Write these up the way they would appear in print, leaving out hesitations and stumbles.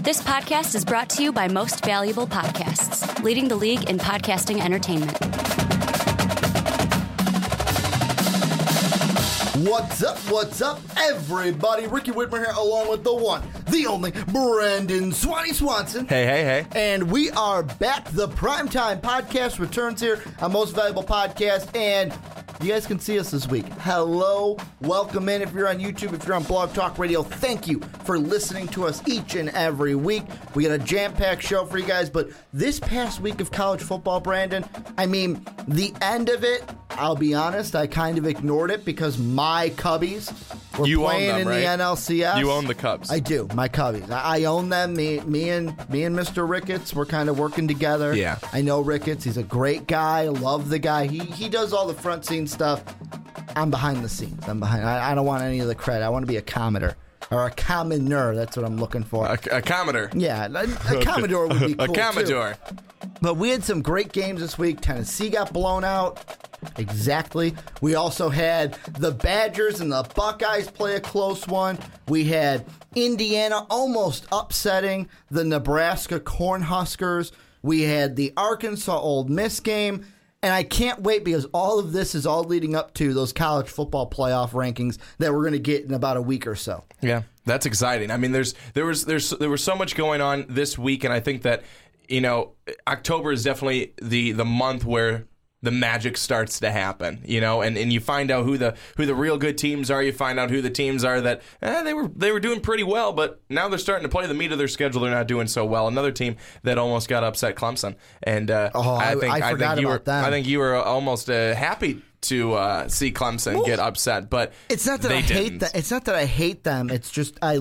This podcast is brought to you by Most Valuable Podcasts, leading the league in podcasting entertainment. What's up, everybody? Ricky Widmer here, along with the one, the only, Brandon Swanson. Hey. And we are back. The Primetime Podcast returns here on Most Valuable Podcast, and you guys can see us this week. Hello, welcome in. If you're on YouTube, if you're on Blog Talk Radio, thank you for listening to us each and every week. We got a jam-packed show for you guys, but this past week of college football, Brandon, I mean, the end of it, I'll be honest, I kind of ignored it because my Cubbies were playing in the NLCS. You own the Cubs. I do, my Cubbies. I own them. Me and Mr. Ricketts, we're kind of working together. Yeah. I know Ricketts. He's a great guy. I love the guy. He does all the front scene stuff. I'm behind the scenes. I don't want any of the credit. I want to be a commenter. Or a commoner. That's what I'm looking for. A commoner. Yeah, a commodore would be cool, a commodore. Too. But we had some great games this week. Tennessee got blown out. Exactly. We also had the Badgers and the Buckeyes play a close one. We had Indiana almost upsetting the Nebraska Cornhuskers. We had the Arkansas Ole Miss game. And I can't wait because all of this is all leading up to those college football playoff rankings that we're going to get in about a week or so. Yeah, that's exciting. I mean, there was so much going on this week, and I think that, you know, October is definitely the month where the magic starts to happen, you know, and you find out who the real good teams are. You find out who the teams are that they were doing pretty well, but now they're starting to play the meat of their schedule. They're not doing so well. Another team that almost got upset, Clemson, and I think you were almost happy to see Clemson get upset. But it's not that I hate them. It's not that I hate them. It's just I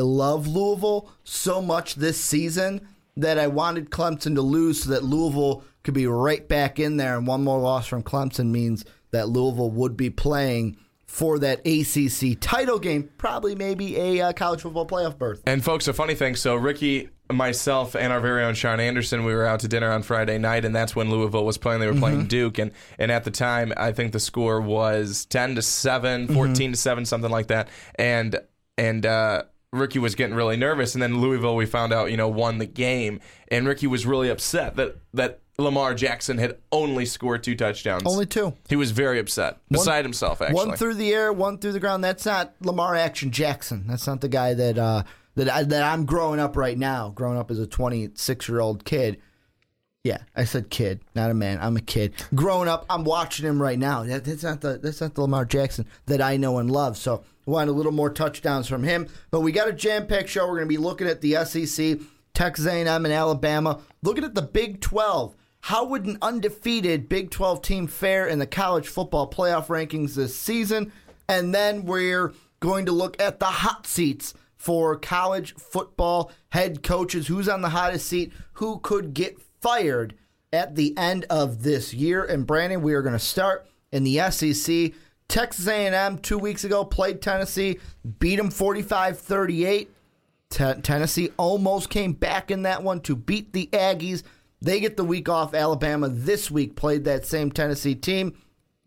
love Louisville so much this season that I wanted Clemson to lose so that Louisville could be right back in there, and one more loss from Clemson means that Louisville would be playing for that ACC title game, probably maybe a college football playoff berth. And, folks, a funny thing, so Ricky, myself, and our very own Sean Anderson, we were out to dinner on Friday night, and that's when Louisville was playing. They were playing Duke, and at the time, I think the score was 10-7, 14-7, something like that, and Ricky was getting really nervous, and then Louisville, we found out, you know, won the game, and Ricky was really upset that Lamar Jackson had only scored two touchdowns. Only two. He was very upset. Beside himself, actually. One through the air, one through the ground. That's not Lamar Action Jackson. That's not the guy that I'm growing up right now, growing up as a 26-year-old kid. Yeah, I said kid, not a man. I'm a kid. Growing up, I'm watching him right now. That's not the Lamar Jackson that I know and love. So we want a little more touchdowns from him. But we got a jam-packed show. We're going to be looking at the SEC, Texas A&M, and Alabama. Looking at the Big 12. How would an undefeated Big 12 team fare in the college football playoff rankings this season? And then we're going to look at the hot seats for college football head coaches. Who's on the hottest seat? Who could get fired at the end of this year? And, Brandon, we are going to start in the SEC. Texas A&M 2 weeks ago played Tennessee, beat them 45-38. Tennessee almost came back in that one to beat the Aggies. They get the week off. Alabama this week played that same Tennessee team,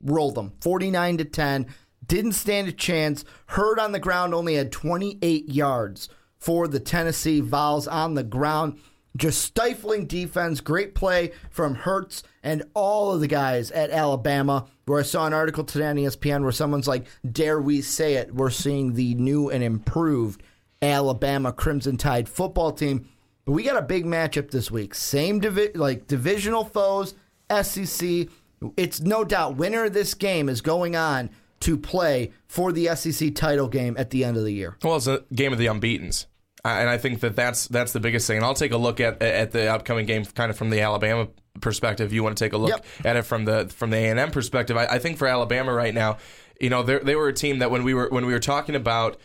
rolled them 49-10, didn't stand a chance. Hurd on the ground only had 28 yards for the Tennessee Vols on the ground. Just stifling defense. Great play from Hurts and all of the guys at Alabama, where I saw an article today on ESPN where someone's like, dare we say it, we're seeing the new and improved Alabama Crimson Tide football team. But we got a big matchup this week. Same divisional foes, SEC. It's no doubt winner of this game is going on to play for the SEC title game at the end of the year. Well, it's a game of the unbeatens. And I think that's the biggest thing. And I'll take a look at the upcoming game kind of from the Alabama perspective. You want to take a look at it from the A&M perspective. I think for Alabama right now, you know, they were a team that when we were talking about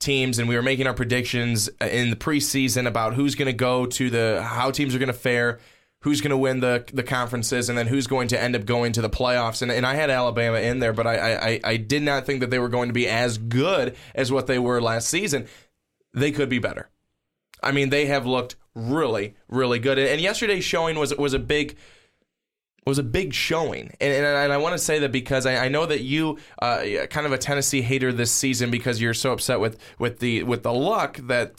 teams and we were making our predictions in the preseason about who's going to go to how teams are going to fare, who's going to win the conferences, and then who's going to end up going to the playoffs. And I had Alabama in there, but I did not think that they were going to be as good as what they were last season. They could be better. I mean, they have looked really, really good. And yesterday's showing was a big was a big showing. And I want to say that because I know that you kind of a Tennessee hater this season because you're so upset with the luck that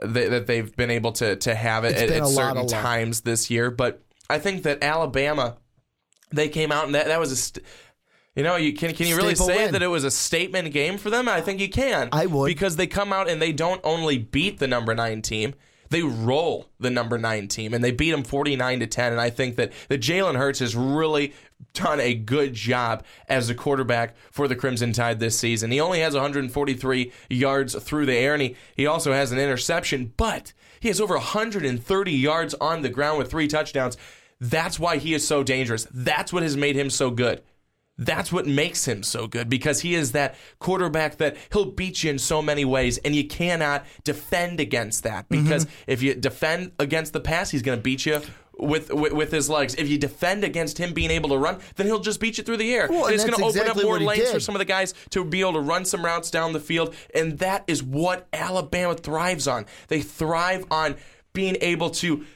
that they've been able to have it at certain times this year. But I think that Alabama, they came out and that was a you really say that it was a statement game for them? I think you can. I would. Because they come out and they don't only beat the number 9 team, they roll the number 9 team, and they beat them 49-10. And I think that Jalen Hurts has really done a good job as a quarterback for the Crimson Tide this season. He only has 143 yards through the air, and he also has an interception, but he has over 130 yards on the ground with 3 touchdowns. That's why he is so dangerous. That's what has made him so good. That's what makes him so good, because he is that quarterback that he'll beat you in so many ways, and you cannot defend against that, because if you defend against the pass, he's going to beat you with his legs. If you defend against him being able to run, then he'll just beat you through the air. Well, and it's going to open up more lanes for some of the guys to be able to run some routes down the field, and that is what Alabama thrives on. They thrive on being able to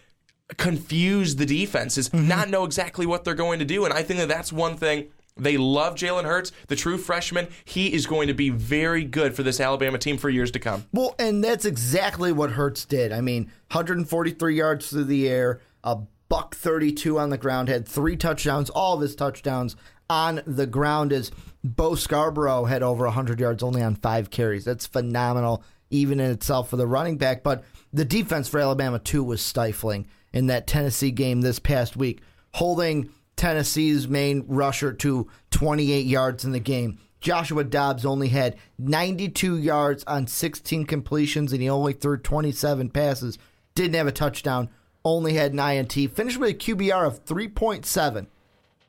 confuse the defenses, not know exactly what they're going to do, and I think that that's one thing. They love Jalen Hurts, the true freshman. He is going to be very good for this Alabama team for years to come. Well, and that's exactly what Hurts did. I mean, 143 yards through the air, a buck 32 on the ground, had 3 touchdowns, all of his touchdowns on the ground, as Bo Scarborough had over 100 yards only on 5 carries. That's phenomenal, even in itself, for the running back. But the defense for Alabama, too, was stifling in that Tennessee game this past week, holding Tennessee's main rusher to 28 yards in the game. Joshua Dobbs only had 92 yards on 16 completions, and he only threw 27 passes. Didn't have a touchdown, only had an INT. Finished with a QBR of 3.7.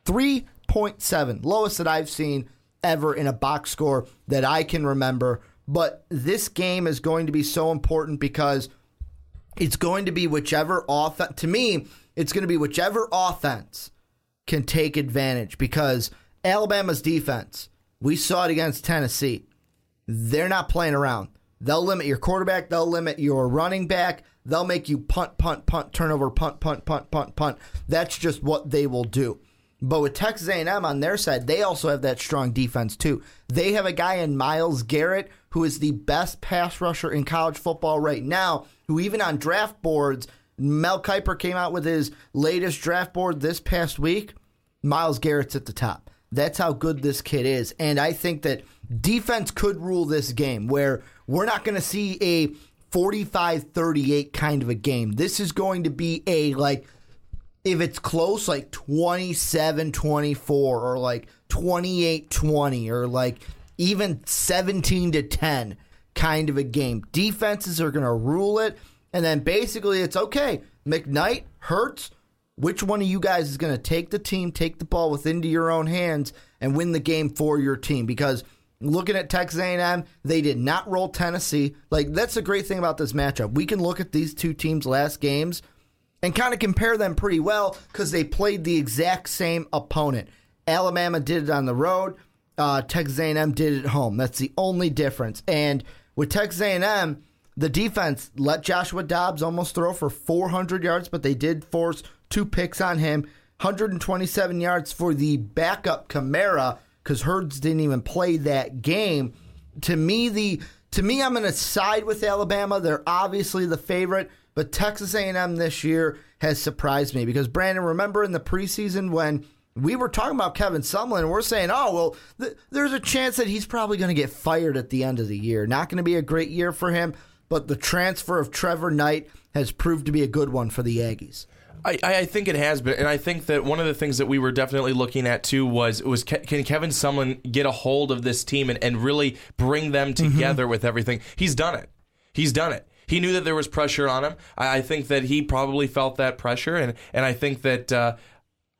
3.7. Lowest that I've seen ever in a box score that I can remember. But this game is going to be so important, because it's going to be whichever offense. To me, it's going to be whichever offense can take advantage, because Alabama's defense, we saw it against Tennessee, they're not playing around. They'll limit your quarterback. They'll limit your running back. They'll make you punt, punt, punt, turnover, punt, punt, punt, punt, punt. That's just what they will do. But with Texas A&M on their side, they also have that strong defense too. They have a guy in Myles Garrett, who is the best pass rusher in college football right now, who even on draft boards, Mel Kiper came out with his latest draft board this past week. Myles Garrett's at the top. That's how good this kid is. And I think that defense could rule this game, where we're not going to see a 45-38 kind of a game. This is going to be a, like, if it's close, like 27-24 or like 28-20 or like even 17-10 kind of a game. Defenses are going to rule it. And then basically it's, okay, McKnight, Hurts, which one of you guys is going to take the team, take the ball within to your own hands, and win the game for your team? Because looking at Texas A&M, they did not roll Tennessee. Like, that's the great thing about this matchup. We can look at these two teams' last games and kind of compare them pretty well, because they played the exact same opponent. Alabama did it on the road. Texas A&M did it at home. That's the only difference. And with Texas A&M, the defense let Joshua Dobbs almost throw for 400 yards, but they did force 2 picks on him, 127 yards for the backup Kamara, because Hurts didn't even play that game. To me, I'm going to side with Alabama. They're obviously the favorite, but Texas A&M this year has surprised me, because, Brandon, remember in the preseason when we were talking about Kevin Sumlin, and we're saying, oh, well, there's a chance that he's probably going to get fired at the end of the year. Not going to be a great year for him, but the transfer of Trevor Knight has proved to be a good one for the Aggies. I think it has been, and I think that one of the things that we were definitely looking at too was can Kevin Sumlin get a hold of this team and really bring them together with everything? He's done it. He knew that there was pressure on him. I think that he probably felt that pressure, and I think that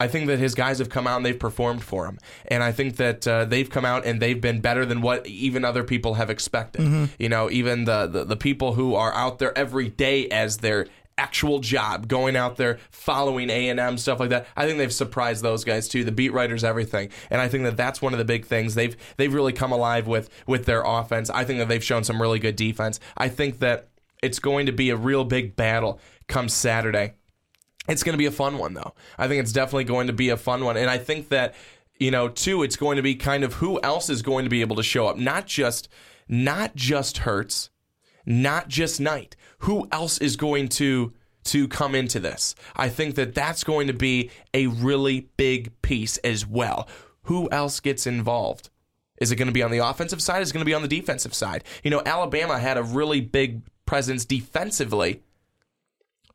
his guys have come out and they've performed for him. And I think that they've come out and they've been better than what even other people have expected. You know, even the people who are out there every day as their actual job, going out there, following A&M, stuff like that. I think they've surprised those guys too, the beat writers, everything. And I think that that's one of the big things. They've really come alive with their offense. I think that they've shown some really good defense. I think that it's going to be a real big battle come Saturday It's going to be a fun one, though. I think it's definitely going to be a fun one. And I think that, you know, too, it's going to be kind of who else is going to be able to show up. Not just Hurts, not just Knight. Who else is going to come into this? I think that that's going to be a really big piece as well. Who else gets involved? Is it going to be on the offensive side? Is it going to be on the defensive side? You know, Alabama had a really big presence defensively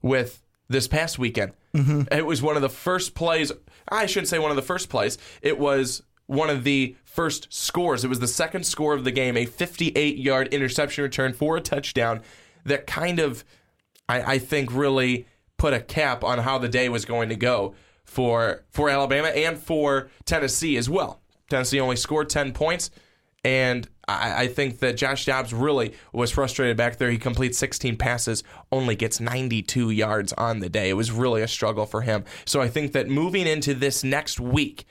with this past weekend. Mm-hmm. It was one of the first plays. I shouldn't say one of the first plays. It was one of the first scores. It was the second score of the game, a 58-yard interception return for a touchdown that kind of, I think, really put a cap on how the day was going to go for Alabama and for Tennessee as well. Tennessee only scored 10 points, and I think that Josh Dobbs really was frustrated back there. He completes 16 passes, only gets 92 yards on the day. It was really a struggle for him. So I think that moving into this next week,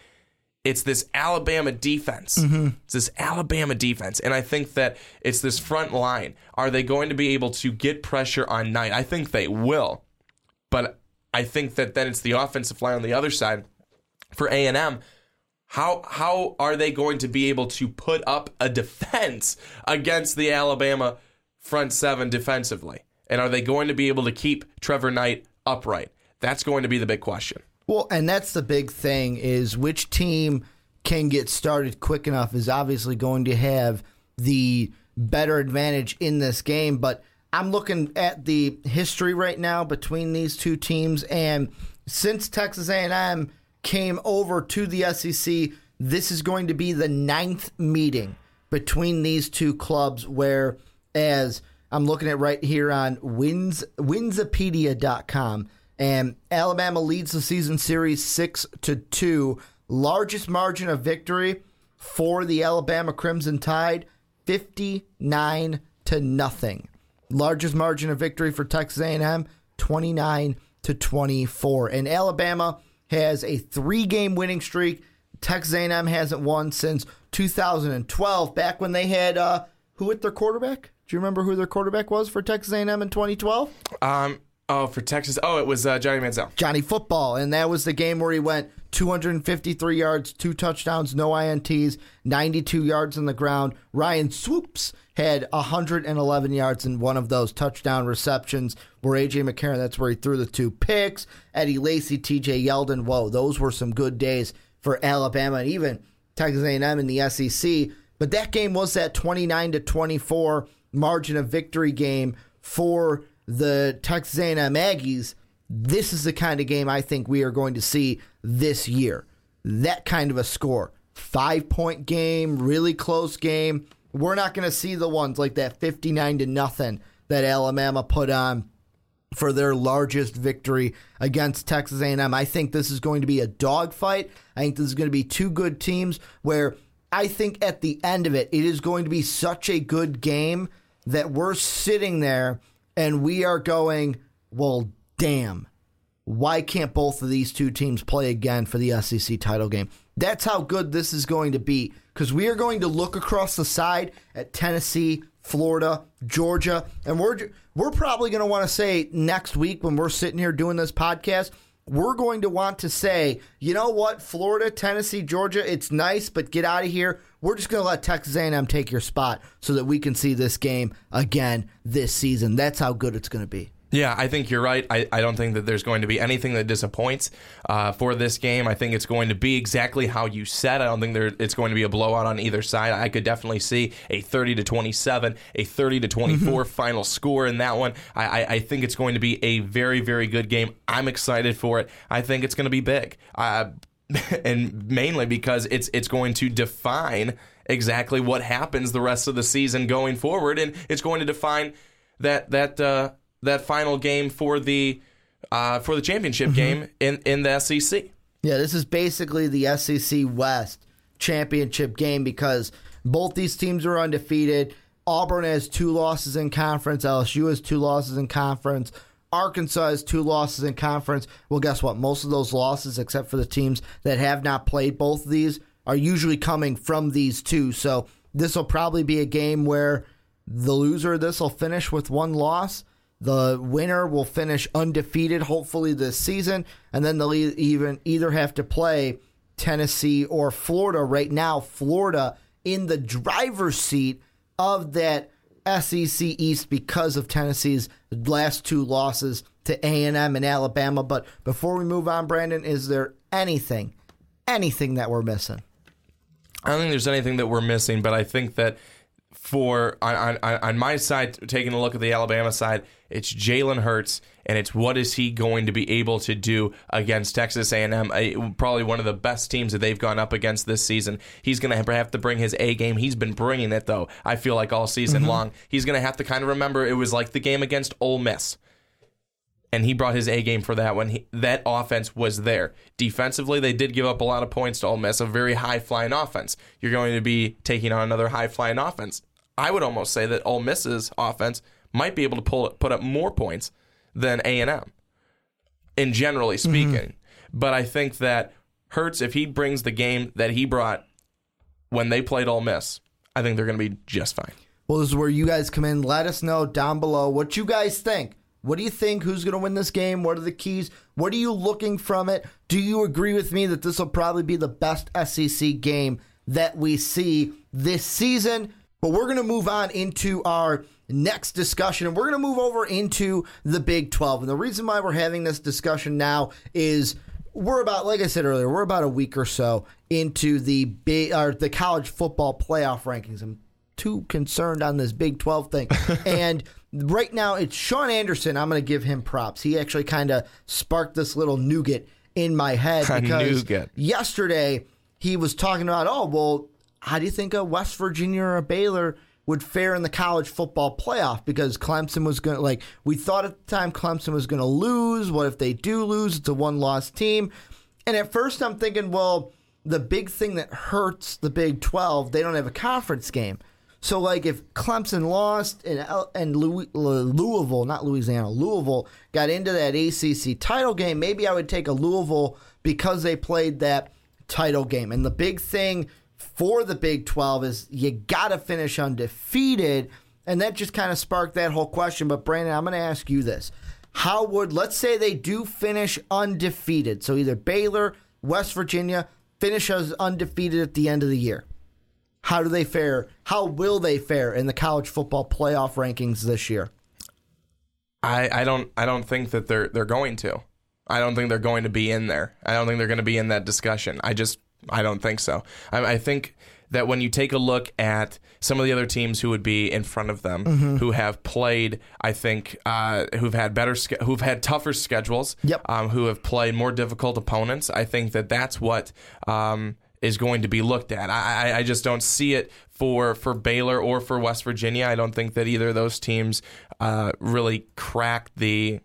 it's this Alabama defense. Mm-hmm. It's this Alabama defense, and I think that it's this front line. Are they going to be able to get pressure on Knight? I think they will, but I think that then it's the offensive line on the other side for A&M. How are they going to be able to put up a defense against the Alabama front seven defensively? And are they going to be able to keep Trevor Knight upright? That's going to be the big question. Well, and that's the big thing is which team can get started quick enough is obviously going to have the better advantage in this game. But I'm looking at the history right now between these two teams. And since Texas A&M came over to the SEC, this is going to be the 9th meeting between these two clubs, where, as I'm looking at right here on Winsipedia.com, and Alabama leads the season series 6-2. Largest margin of victory for the Alabama Crimson Tide, 59-0. Largest margin of victory for Texas A&M, 29-24. And Alabama has a 3-game winning streak. Texas A&M hasn't won since 2012, back when they had who at their quarterback? Do you remember who their quarterback was for Texas A&M in 2012? For Texas. Oh, it was Johnny Manziel. Johnny Football, and that was the game where he went 253 yards, 2 touchdowns, no INTs, 92 yards on the ground. Ryan Swoops had 111 yards in one of those touchdown receptions where A.J. McCarron, that's where he threw the 2 picks. Eddie Lacy, T.J. Yeldon, whoa, those were some good days for Alabama and even Texas A&M in the SEC. But that game was that 29-24 margin of victory game for the Texas A&M Aggies. This is the kind of game I think we are going to see this year. That kind of a score. 5-point game, really close game. We're not going to see the ones like that 59-0 that Alabama put on for their largest victory against Texas A&M. I think this is going to be a dogfight. I think this is going to be two good teams where I think at the end of it, it is going to be such a good game that we're sitting there and we are going, well, damn, why can't both of these two teams play again for the SEC title game? That's how good this is going to be, because we are going to look across the side at Tennessee, Florida, Georgia, and we're probably going to want to say next week when we're sitting here doing this podcast, we're going to want to say, you know what, Florida, Tennessee, Georgia, it's nice, but get out of here. We're just going to let Texas A&M take your spot so that we can see this game again this season. That's how good it's going to be. Yeah, I think you're right. I don't think that there's going to be anything that disappoints for this game. I think it's going to be exactly how you said. I don't think it's going to be a blowout on either side. I could definitely see a 30-27, a 30-24 final score in that one. I think it's going to be a very, very good game. I'm excited for it. I think it's going to be big. And mainly because it's going to define exactly what happens the rest of the season going forward, and it's going to define that final game for the championship game in the SEC. Yeah, this is basically the SEC West championship game because both these teams are undefeated. Auburn has 2 losses in conference. LSU has 2 losses in conference. Arkansas has 2 losses in conference. Well, guess what? Most of those losses, except for the teams that have not played both of these, are usually coming from these two. So this will probably be a game where the loser of this will finish with 1 loss. The winner will finish undefeated, hopefully, this season, and then they'll even either have to play Tennessee or Florida. Right now, Florida in the driver's seat of that SEC East because of Tennessee's last two losses to A&M and Alabama. But before we move on, Brandon, is there anything that we're missing? I don't think there's anything that we're missing, but I think that on my side, taking a look at the Alabama side, it's Jalen Hurts, and it's what is he going to be able to do against Texas A&M, probably one of the best teams that they've gone up against this season. He's going to have to bring his A game. He's been bringing it, though, I feel like all season long. He's going to have to kind of remember it was like the game against Ole Miss, and he brought his A game for that one. That offense was there. Defensively, they did give up a lot of points to Ole Miss, a very high-flying offense. You're going to be taking on another high-flying offense. I would almost say that Ole Miss's offense might be able to put up more points than A&M, in generally speaking. But I think that Hurts, if he brings the game that he brought when they played Ole Miss, I think they're going to be just fine. Well, this is where you guys come in. Let us know down below what you guys think. What do you think? Who's going to win this game? What are the keys? What are you looking from it? Do you agree with me that this will probably be the best SEC game that we see this season? But we're going to move on into our next discussion, and we're going to move over into the Big 12. And the reason why we're having this discussion now is we're about, like I said earlier, we're about a week or so into the college football playoff rankings. I'm too concerned on this Big 12 thing. And right now, it's Sean Anderson. I'm going to give him props. He actually kind of sparked this little nougat in my head because yesterday he was talking about, how do you think a West Virginia or a Baylor would fare in the college football playoff? Because Clemson was going to, we thought at the time Clemson was going to lose. What if they do lose? It's a one-loss team. And at first I'm thinking, the big thing that hurts the Big 12, they don't have a conference game. So, if Clemson lost and Louisville got into that ACC title game, maybe I would take a Louisville because they played that title game. And the big thing for the Big 12 is you got to finish undefeated, and that just kind of sparked that whole question. But, Brandon, I'm going to ask you this. How would, let's say they do finish undefeated, so either Baylor, West Virginia, finish as undefeated at the end of the year. How do they fare? How will they fare in the college football playoff rankings this year? I don't think that they're going to. I don't think they're going to be in there. I don't think they're going to be in that discussion. I don't think so. I think that when you take a look at some of the other teams who would be in front of them, who have played, I think, who've had tougher schedules, who have played more difficult opponents, I think that that's what is going to be looked at. I just don't see it for Baylor or for West Virginia. I don't think that either of those teams really cracked the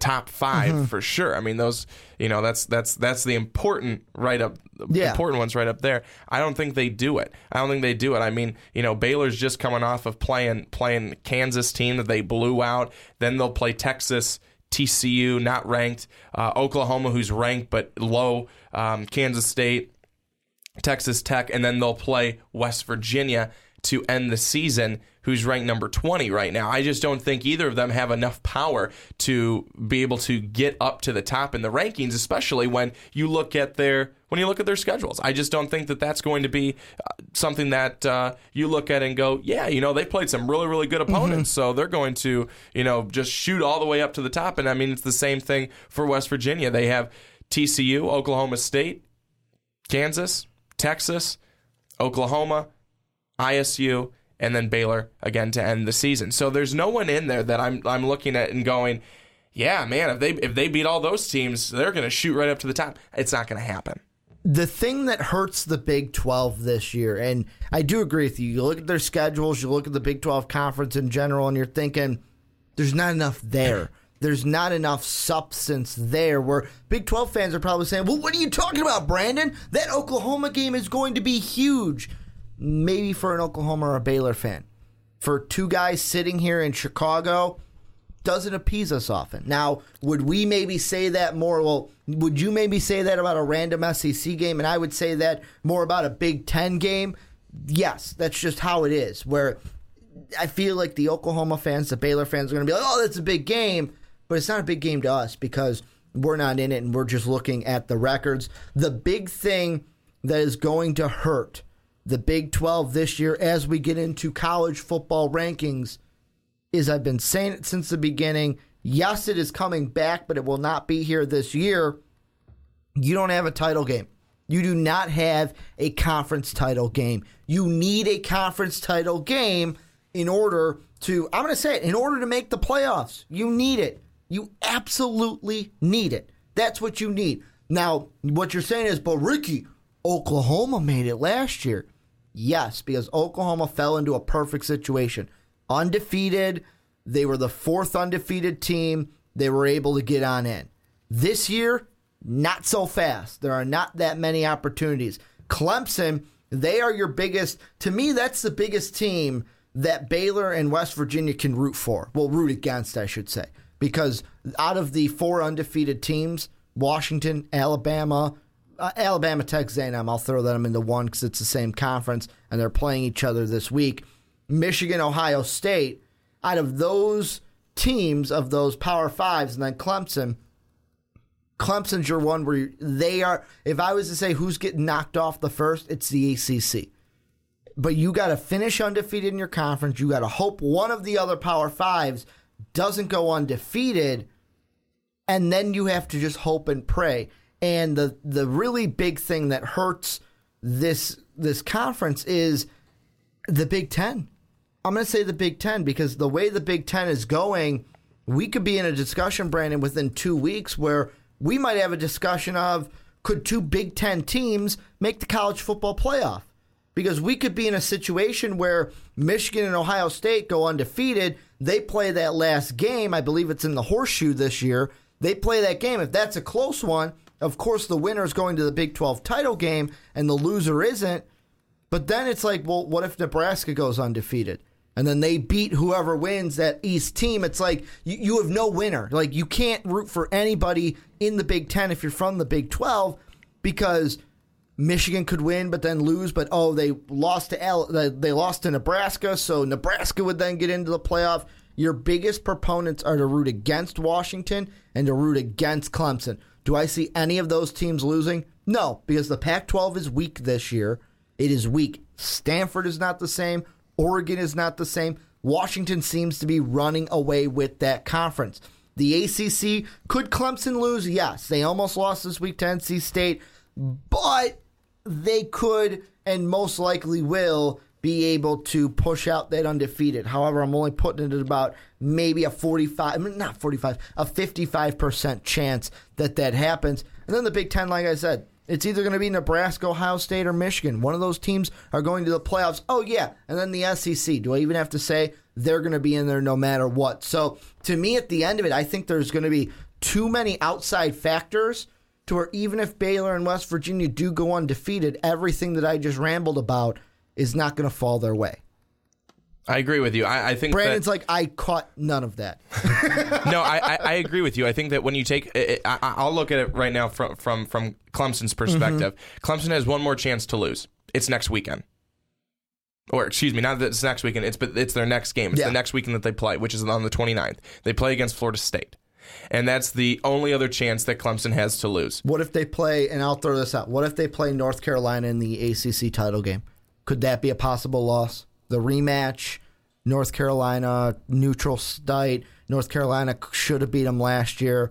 top five for sure. I mean, those that's the important important ones right up there. I don't think they do it. I mean, Baylor's just coming off of playing Kansas team that they blew out. Then they'll play Texas. TCU, not ranked, Oklahoma, who's ranked but low, Kansas State, Texas Tech, and then they'll play West Virginia to end the season, who's ranked number 20 right now. I just don't think either of them have enough power to be able to get up to the top in the rankings, especially when you look at their schedules. I just don't think that that's going to be something that you look at and go, they played some really, really good opponents, so they're going to, just shoot all the way up to the top. And, I mean, it's the same thing for West Virginia. They have TCU, Oklahoma State, Kansas, Texas, Oklahoma, ISU, and then Baylor again to end the season. So there's no one in there that I'm looking at and going, yeah, man, if they beat all those teams, they're going to shoot right up to the top. It's not going to happen. The thing that hurts the Big 12 this year, and I do agree with you, you look at their schedules, you look at the Big 12 conference in general, and you're thinking there's not enough there. There's not enough substance there where Big 12 fans are probably saying, what are you talking about, Brandon? That Oklahoma game is going to be huge. Maybe for an Oklahoma or a Baylor fan. For two guys sitting here in Chicago, doesn't appease us often. Now, would we maybe say that more? Well, would you maybe say that about a random SEC game? And I would say that more about a Big Ten game. Yes, that's just how it is, where I feel like the Oklahoma fans, the Baylor fans are going to be like, oh, that's a big game. But it's not a big game to us because we're not in it and we're just looking at the records. The big thing that is going to hurt the Big 12 this year as we get into college football rankings is, I've been saying it since the beginning, yes, it is coming back, but it will not be here this year. You don't have a title game. You do not have a conference title game. You need a conference title game in order to, I'm going to say it, in order to make the playoffs. You need it. You absolutely need it. That's what you need. Now, what you're saying is, but Ricky, Oklahoma made it last year. Yes, because Oklahoma fell into a perfect situation. Undefeated. They were the fourth undefeated team. They were able to get on in. This year, not so fast. There are not that many opportunities. Clemson, they are your biggest. To me, that's the biggest team that Baylor and West Virginia can root for. Well, root against, I should say. Because out of the four undefeated teams, Washington, Alabama, Texas A&M, I'll throw them into one because it's the same conference, and they're playing each other this week. Michigan, Ohio State, out of those teams of those Power Fives, and then Clemson's your one where they are, if I was to say who's getting knocked off the first, it's the ACC. But you got to finish undefeated in your conference. You got to hope one of the other Power Fives doesn't go undefeated, and then you have to just hope and pray. And the really big thing that hurts this conference is the Big Ten. I'm going to say the Big Ten because the way the Big Ten is going, we could be in a discussion, Brandon, within 2 weeks where we might have a discussion of could two Big Ten teams make the college football playoff? Because we could be in a situation where Michigan and Ohio State go undefeated. They play that last game. I believe it's in the Horseshoe this year. They play that game. If that's a close one, of course, the winner is going to the Big 12 title game and the loser isn't. But then it's like, well, what if Nebraska goes undefeated? And then they beat whoever wins that East team. It's like you have no winner. Like you can't root for anybody in the Big Ten if you're from the Big 12 because Michigan could win but then lose. But, oh, they lost to Nebraska, so Nebraska would then get into the playoff. Your biggest proponents are to root against Washington and to root against Clemson. Do I see any of those teams losing? No, because the Pac-12 is weak this year. It is weak. Stanford is not the same. Oregon is not the same. Washington seems to be running away with that conference. The ACC, could Clemson lose? Yes, they almost lost this week to NC State, but they could and most likely will be able to push out that undefeated. However, I'm only putting it at about maybe a 55% chance that happens. And then the Big Ten, like I said, it's either going to be Nebraska, Ohio State, or Michigan. One of those teams are going to the playoffs. Oh, yeah. And then the SEC. Do I even have to say they're going to be in there no matter what? So, to me, at the end of it, I think there's going to be too many outside factors to where even if Baylor and West Virginia do go undefeated, everything that I just rambled about is not going to fall their way. I agree with you. I think Brandon's that, like, I caught none of that. No, I agree with you. I think that when you take it, I'll look at it right now from Clemson's perspective. Mm-hmm. Clemson has one more chance to lose. It's next weekend. Or, excuse me, not that it's next weekend. It's their next game. It's the next weekend that they play, which is on the 29th. They play against Florida State. And that's the only other chance that Clemson has to lose. What if they play, and I'll throw this out, what if they play North Carolina in the ACC title game? Could that be a possible loss? The rematch, North Carolina, neutral site. North Carolina should have beat them last year.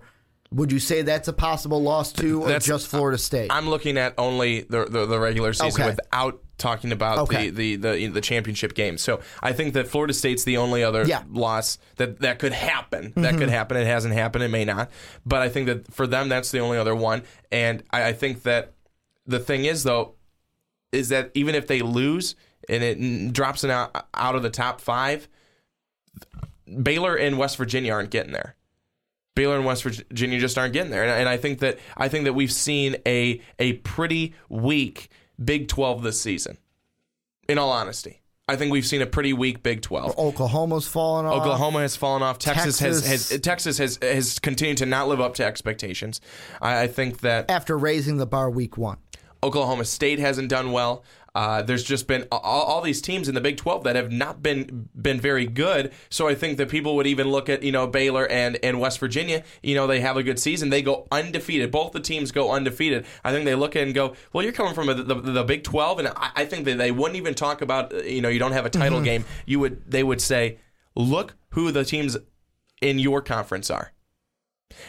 Would you say that's a possible loss too, or just Florida State? I'm looking at only the regular season without talking about the championship game. So I think that Florida State's the only other loss that could happen. Mm-hmm. That could happen. It hasn't happened. It may not. But I think that for them, that's the only other one. And I think that the thing is, though, is that even if they lose and it drops it out of the top five, Baylor and West Virginia aren't getting there. Baylor and West Virginia just aren't getting there. And I think that we've seen a pretty weak Big 12 this season, in all honesty. I think we've seen a pretty weak Big 12. Oklahoma's fallen off. Oklahoma has fallen off. Texas has continued to not live up to expectations. I think that after raising the bar week one. Oklahoma State hasn't done well. There's just been all these teams in the Big 12 that have not been very good. So I think that people would even look at, Baylor and West Virginia. They have a good season. They go undefeated. Both the teams go undefeated. I think they look at it and go, well, you're coming from the Big 12, and I think that they wouldn't even talk about, you don't have a title game. They would say, look who the teams in your conference are.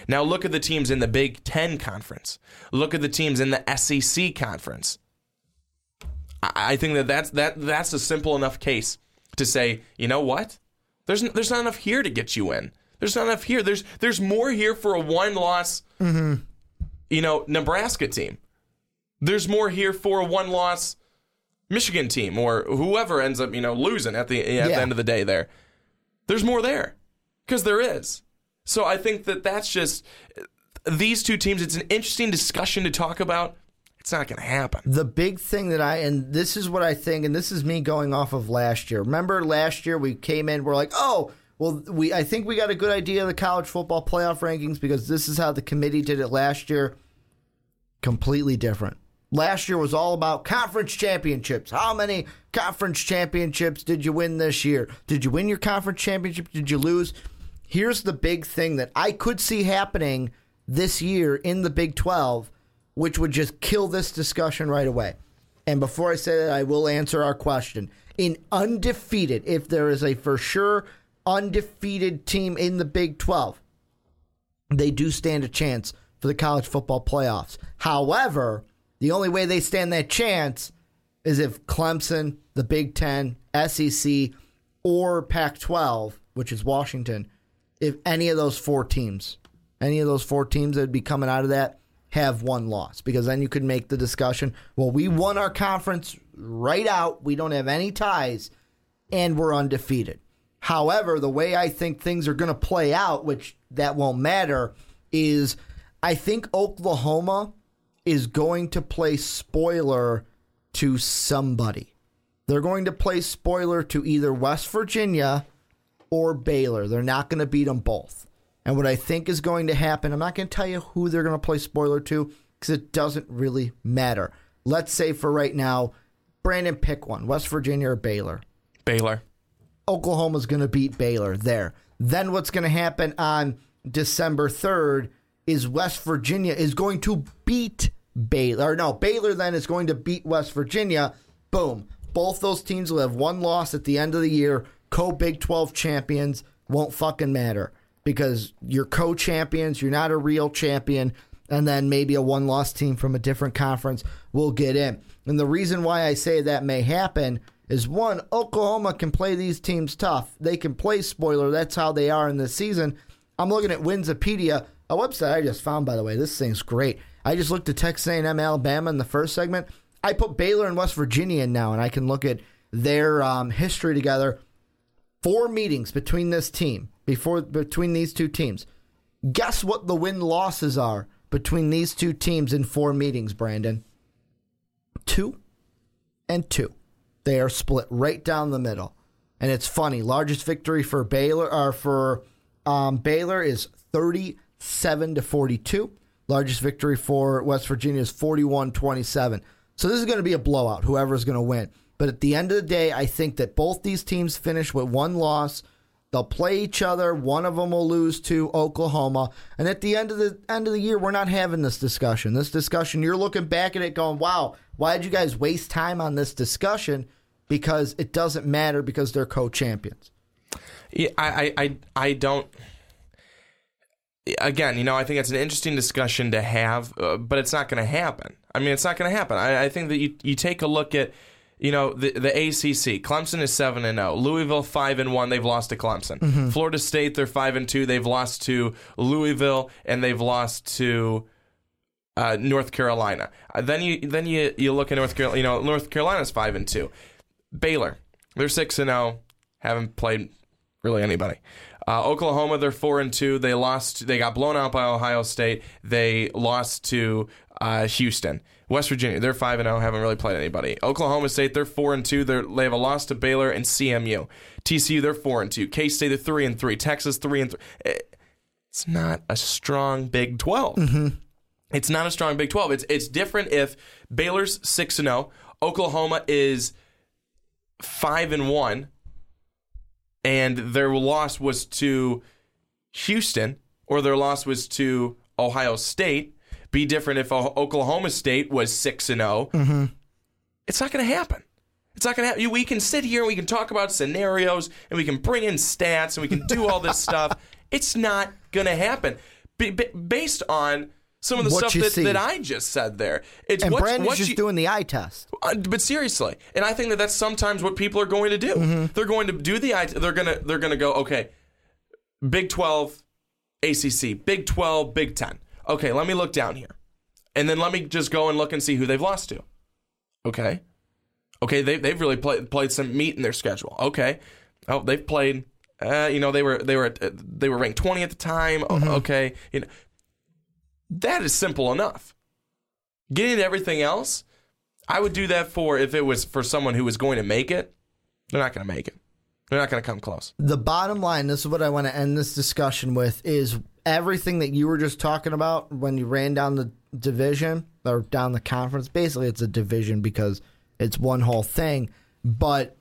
Now look at the teams in the Big Ten conference. Look at the teams in the SEC conference. I think that's a simple enough case to say, you know what? There's not enough here to get you in. There's not enough here. There's more here for a one-loss, Nebraska team. There's more here for a one-loss Michigan team or whoever ends up, losing at the end of the day there. There's more there because there is. So I think that's just these two teams. It's an interesting discussion to talk about. It's not going to happen. The big thing and this is what I think, and this is me going off of last year. Remember last year we came in, we're like, oh, well, I think we got a good idea of the college football playoff rankings because this is how the committee did it last year. Completely different. Last year was all about conference championships. How many conference championships did you win this year? Did you win your conference championship? Did you lose? Here's the big thing that I could see happening this year in the Big 12, which would just kill this discussion right away. And before I say that, I will answer our question. In undefeated, if there is a for sure undefeated team in the Big 12, they do stand a chance for the college football playoffs. However, the only way they stand that chance is if Clemson, the Big Ten, SEC, or Pac-12, which is Washington, if any of those four teams that would be coming out of that have one loss, because then you could make the discussion, well, we won our conference right out, we don't have any ties, and we're undefeated. However, the way I think things are going to play out, which that won't matter, is I think Oklahoma is going to play spoiler to somebody. They're going to play spoiler to either West Virginia or Baylor. They're not going to beat them both. And what I think is going to happen, I'm not going to tell you who they're going to play spoiler to because it doesn't really matter. Let's say for right now, Brandon, pick one, West Virginia or Baylor. Baylor. Oklahoma's going to beat Baylor there. Then what's going to happen on December 3rd is West Virginia is going to beat Baylor. No, Baylor then is going to beat West Virginia. Boom. Both those teams will have one loss at the end of the year. Co-Big 12 champions, won't fucking matter because you're co-champions, you're not a real champion, and then maybe a one-loss team from a different conference will get in. And the reason why I say that may happen is, one, Oklahoma can play these teams tough. They can play spoiler. That's how they are in this season. I'm looking at Winsipedia, a website I just found, by the way. This thing's great. I just looked at Texas A&M, Alabama in the first segment. I put Baylor and West Virginia in now, and I can look at their history together. 4 meetings between these two teams. Guess what the win-losses are between these two teams in 4 meetings, Brandon? 2 and 2. They are split right down the middle. And it's funny. Largest victory for Baylor is 37-42. Largest victory for West Virginia is 41-27. So this is going to be a blowout, whoever's going to win. But at the end of the day, I think that both these teams finish with one loss. They'll play each other. One of them will lose to Oklahoma. And at the end of the year, we're not having this discussion. This discussion, you're looking back at it going, wow, why did you guys waste time on this discussion? Because it doesn't matter because they're co-champions. Yeah, I don't. Again, I think it's an interesting discussion to have, but it's not going to happen. I mean, it's not going to happen. I think that you take a look at, the ACC. Clemson is 7-0. Louisville 5-1. They've lost to Clemson. Mm-hmm. Florida State, they're 5-2. They've lost to Louisville and they've lost to North Carolina. Then you look at North Carolina. North Carolina's 5-2. Baylor, they're 6-0. Haven't played really anybody. Oklahoma, they're 4-2. They lost. They got blown out by Ohio State. They lost to Houston. West Virginia, they're 5-0, haven't really played anybody. Oklahoma State, they're 4-2. They have a loss to Baylor and CMU. TCU, they're 4-2. K-State, they're 3-3. Texas, 3-3. It's not a strong Big 12. Mm-hmm. It's not a strong Big 12. It's different if Baylor's 6-0, Oklahoma is 5-1, and their loss was to Houston, or their loss was to Ohio State. Be different if Oklahoma State was 6-0. Mm-hmm. It's not going to happen. It's not going to happen. We can sit here and we can talk about scenarios and we can bring in stats and we can do all this stuff. It's not going to happen based on some of the what stuff that I just said there. It's and Brandon's just doing the eye test. But seriously, and I think that that's sometimes what people are going to do. Mm-hmm. They're going to do the eye test. They're going to go, okay, Big 12, ACC, Big 12, Big 10. Okay, let me look down here. And then let me just go and look and see who they've lost to. Okay. Okay, they've really played some meat in their schedule. Okay, oh, they've played. They were ranked 20 at the time. Mm-hmm. Okay, that is simple enough. Getting to everything else, I would do that if it was for someone who was going to make it. They're not going to make it. They're not going to come close. The bottom line, this is what I want to end this discussion with, is everything that you were just talking about when you ran down the division or down the conference. Basically, it's a division because it's one whole thing, but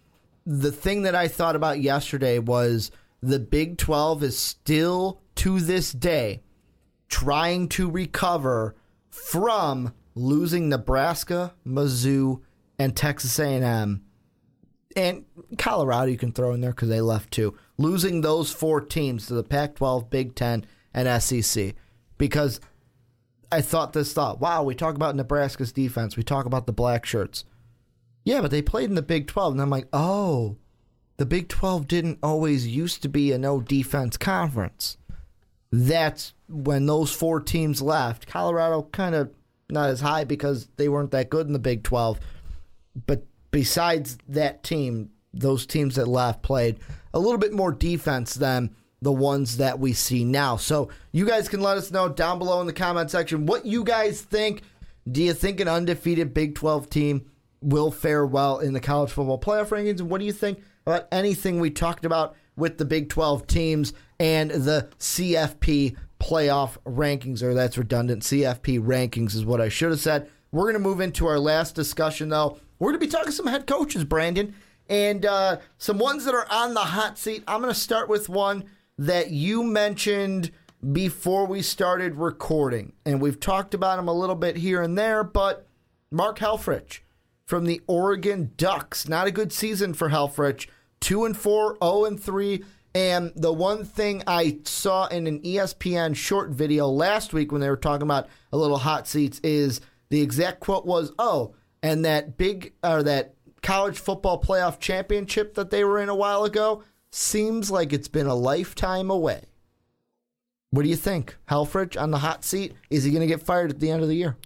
the thing that I thought about yesterday was the Big 12 is still, to this day, trying to recover from losing Nebraska, Mizzou, and Texas A&M. And Colorado you can throw in there because they left too. Losing those four teams to the Pac-12, Big Ten, and SEC. Because I thought this thought, wow, we talk about Nebraska's defense. We talk about the black shirts. Yeah, but they played in the Big 12, and I'm like, oh, the Big 12 didn't always used to be a no-defense conference. That's when those four teams left. Colorado kind of not as high because they weren't that good in the Big 12. But besides that team, those teams that left played a little bit more defense than the ones that we see now. So you guys can let us know down below in the comment section what you guys think. Do you think an undefeated Big 12 team will fare well in the college football playoff rankings? And what do you think about anything we talked about with the Big 12 teams and the CFP playoff rankings, or that's redundant. CFP rankings is what I should have said. We're going to move into our last discussion, though. We're going to be talking some head coaches, Brandon, and some ones that are on the hot seat. I'm going to start with one that you mentioned before we started recording, and we've talked about him a little bit here and there, but Mark Helfrich from the Oregon Ducks. Not a good season for Helfrich. 2-4, 0-3. And the one thing I saw in an ESPN short video last week when they were talking about a little hot seats is the exact quote was, oh, and that college football playoff championship that they were in a while ago seems like it's been a lifetime away. What do you think? Helfrich on the hot seat? Is he going to get fired at the end of the year?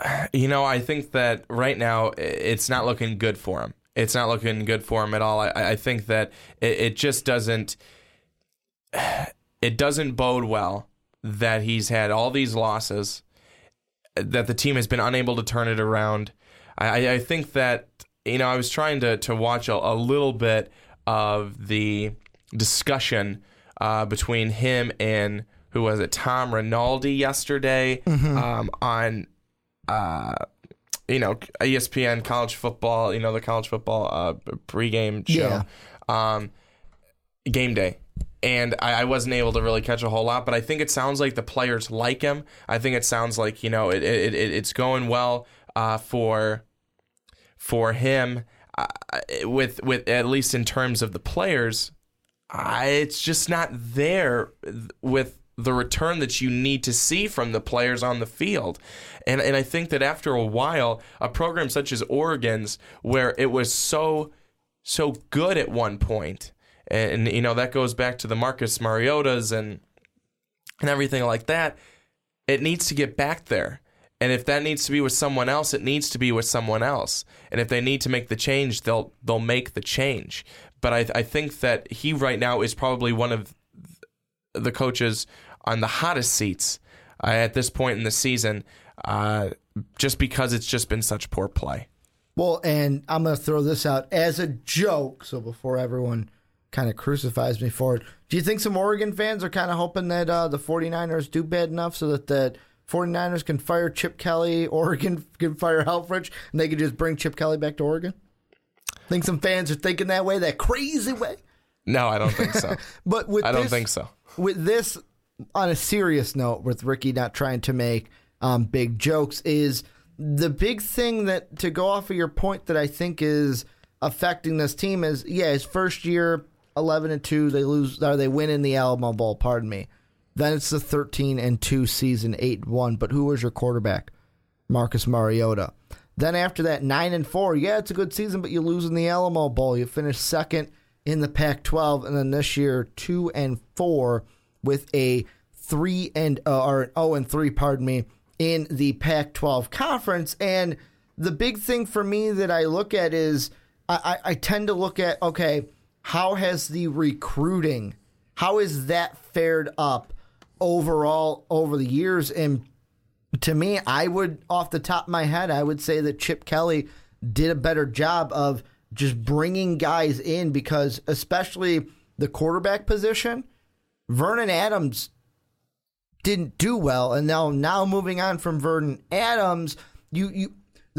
I think that right now it's not looking good for him. It's not looking good for him at all. I think that it just doesn't. It doesn't bode well that he's had all these losses, that the team has been unable to turn it around. I think that I was trying to watch a little bit of the discussion between him and who was it, Tom Rinaldi yesterday on. ESPN college football, the college football pregame show, yeah. Game Day. And I wasn't able to really catch a whole lot, but I think it sounds like the players like him. I think it sounds like, it's going well for him with at least in terms of the players. It's just not there with the return that you need to see from the players on the field. And I think that after a while, a program such as Oregon's, where it was so good at one point, and that goes back to the Marcus Mariotas and everything like that, it needs to get back there. And if that needs to be with someone else, it needs to be with someone else. And if they need to make the change, they'll make the change. But I think that he right now is probably one of the coaches on the hottest seats at this point in the season, just because it's just been such poor play. Well, and I'm going to throw this out as a joke, so before everyone kind of crucifies me for it, do you think some Oregon fans are kind of hoping that the 49ers do bad enough so that 49ers can fire Chip Kelly, Oregon can fire Helfrich, and they can just bring Chip Kelly back to Oregon? Think some fans are thinking that way, that crazy way? No, I don't think so. But with With this, on a serious note, with Ricky not trying to make big jokes, is the big thing that, to go off of your point, that I think is affecting this team is, yeah, his first year, 11-2, they lose, or they win in the Alabama Bowl, pardon me. Then it's the 13-2 season, 8-1. But who was your quarterback? Marcus Mariota. Then after that, 9-4. Yeah, it's a good season, but you lose in the Alamo Bowl. You finish second in the Pac-12, and then this year, 2-4 with a 0-3. Pardon me, in the Pac-12 conference. And the big thing for me that I look at is I tend to look at, okay, how has the recruiting, how is that fared up overall over the years? And to me, I would, off the top of my head, I would say that Chip Kelly did a better job of just bringing guys in, because especially the quarterback position, Vernon Adams didn't do well. And now moving on from Vernon Adams, the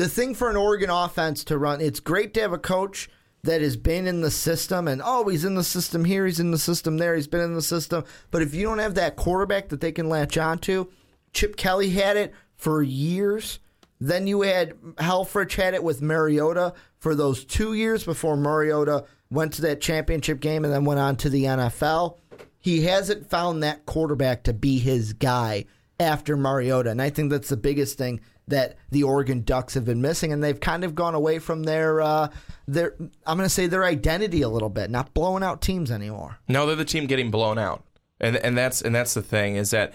thing for an Oregon offense to run, it's great to have a coach that has been in the system, and he's in the system here, he's in the system there, he's been in the system. But if you don't have that quarterback that they can latch onto, Chip Kelly had it for years. Then you had Helfrich had it with Mariota for those 2 years before Mariota went to that championship game and then went on to the NFL. He hasn't found that quarterback to be his guy after Mariota, and I think that's the biggest thing that the Oregon Ducks have been missing, and they've kind of gone away from their I'm going to say their identity a little bit, not blowing out teams anymore. No, they're the team getting blown out. And that's the thing, is that,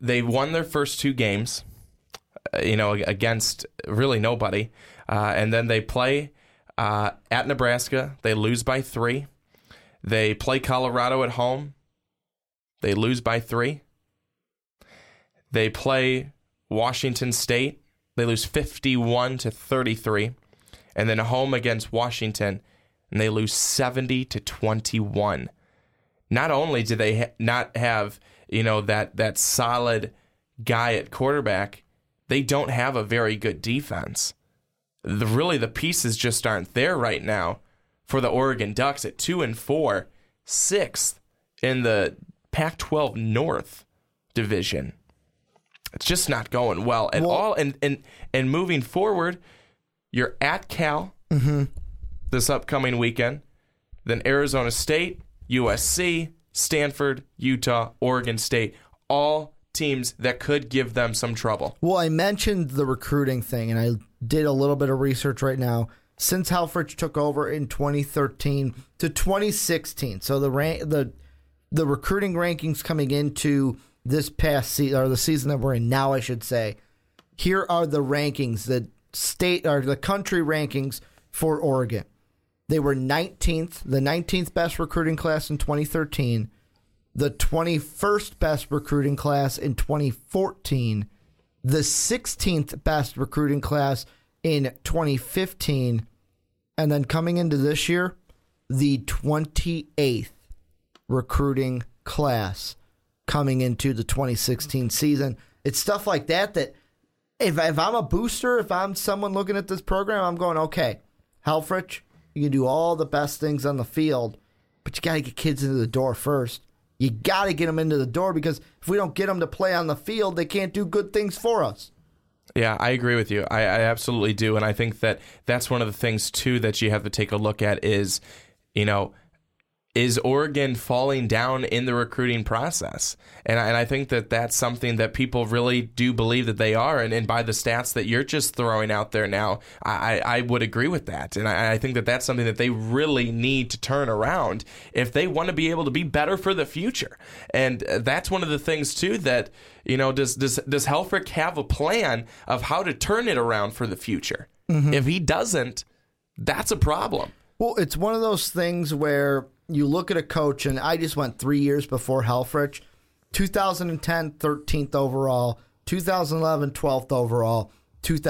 they won their first two games, against really nobody. And then they play at Nebraska. They lose by 3. They play Colorado at home. They lose by 3. They play Washington State. They lose 51-33. And then home against Washington, and they lose 70-21. Not only do they not have, that solid guy at quarterback, they don't have a very good defense. The pieces just aren't there right now for the Oregon Ducks at 2-4, 6th in the Pac-12 North division. It's just not going well at all. And moving forward, you're at Cal this upcoming weekend, then Arizona State, USC, Stanford, Utah, Oregon State, all teams that could give them some trouble. Well, I mentioned the recruiting thing, and I did a little bit of research right now. Since Helfrich took over in 2013 to 2016, so the recruiting rankings coming into this past season, or the season that we're in now, I should say, here are the rankings, the state or the country rankings for Oregon. They were 19th, the 19th best recruiting class in 2013, the 21st best recruiting class in 2014, the 16th best recruiting class in 2015, and then coming into this year, the 28th recruiting class coming into the 2016 season. It's stuff like that if I'm a booster, if I'm someone looking at this program, I'm going, okay, Helfrich, you can do all the best things on the field, but you got to get kids into the door first. You got to get them into the door, because if we don't get them to play on the field, they can't do good things for us. Yeah, I agree with you. I absolutely do. And I think that that's one of the things, too, that you have to take a look at is, is Oregon falling down in the recruiting process? And I think that that's something that people really do believe that they are. And by the stats that you're just throwing out there now, I would agree with that. And I think that that's something that they really need to turn around if they want to be able to be better for the future. And that's one of the things, too, that, does Helfrich have a plan of how to turn it around for the future? Mm-hmm. If he doesn't, that's a problem. Well, it's one of those things where you look at a coach, and I just went 3 years before Helfrich, 2010, 13th overall, 2011, 12th overall, 10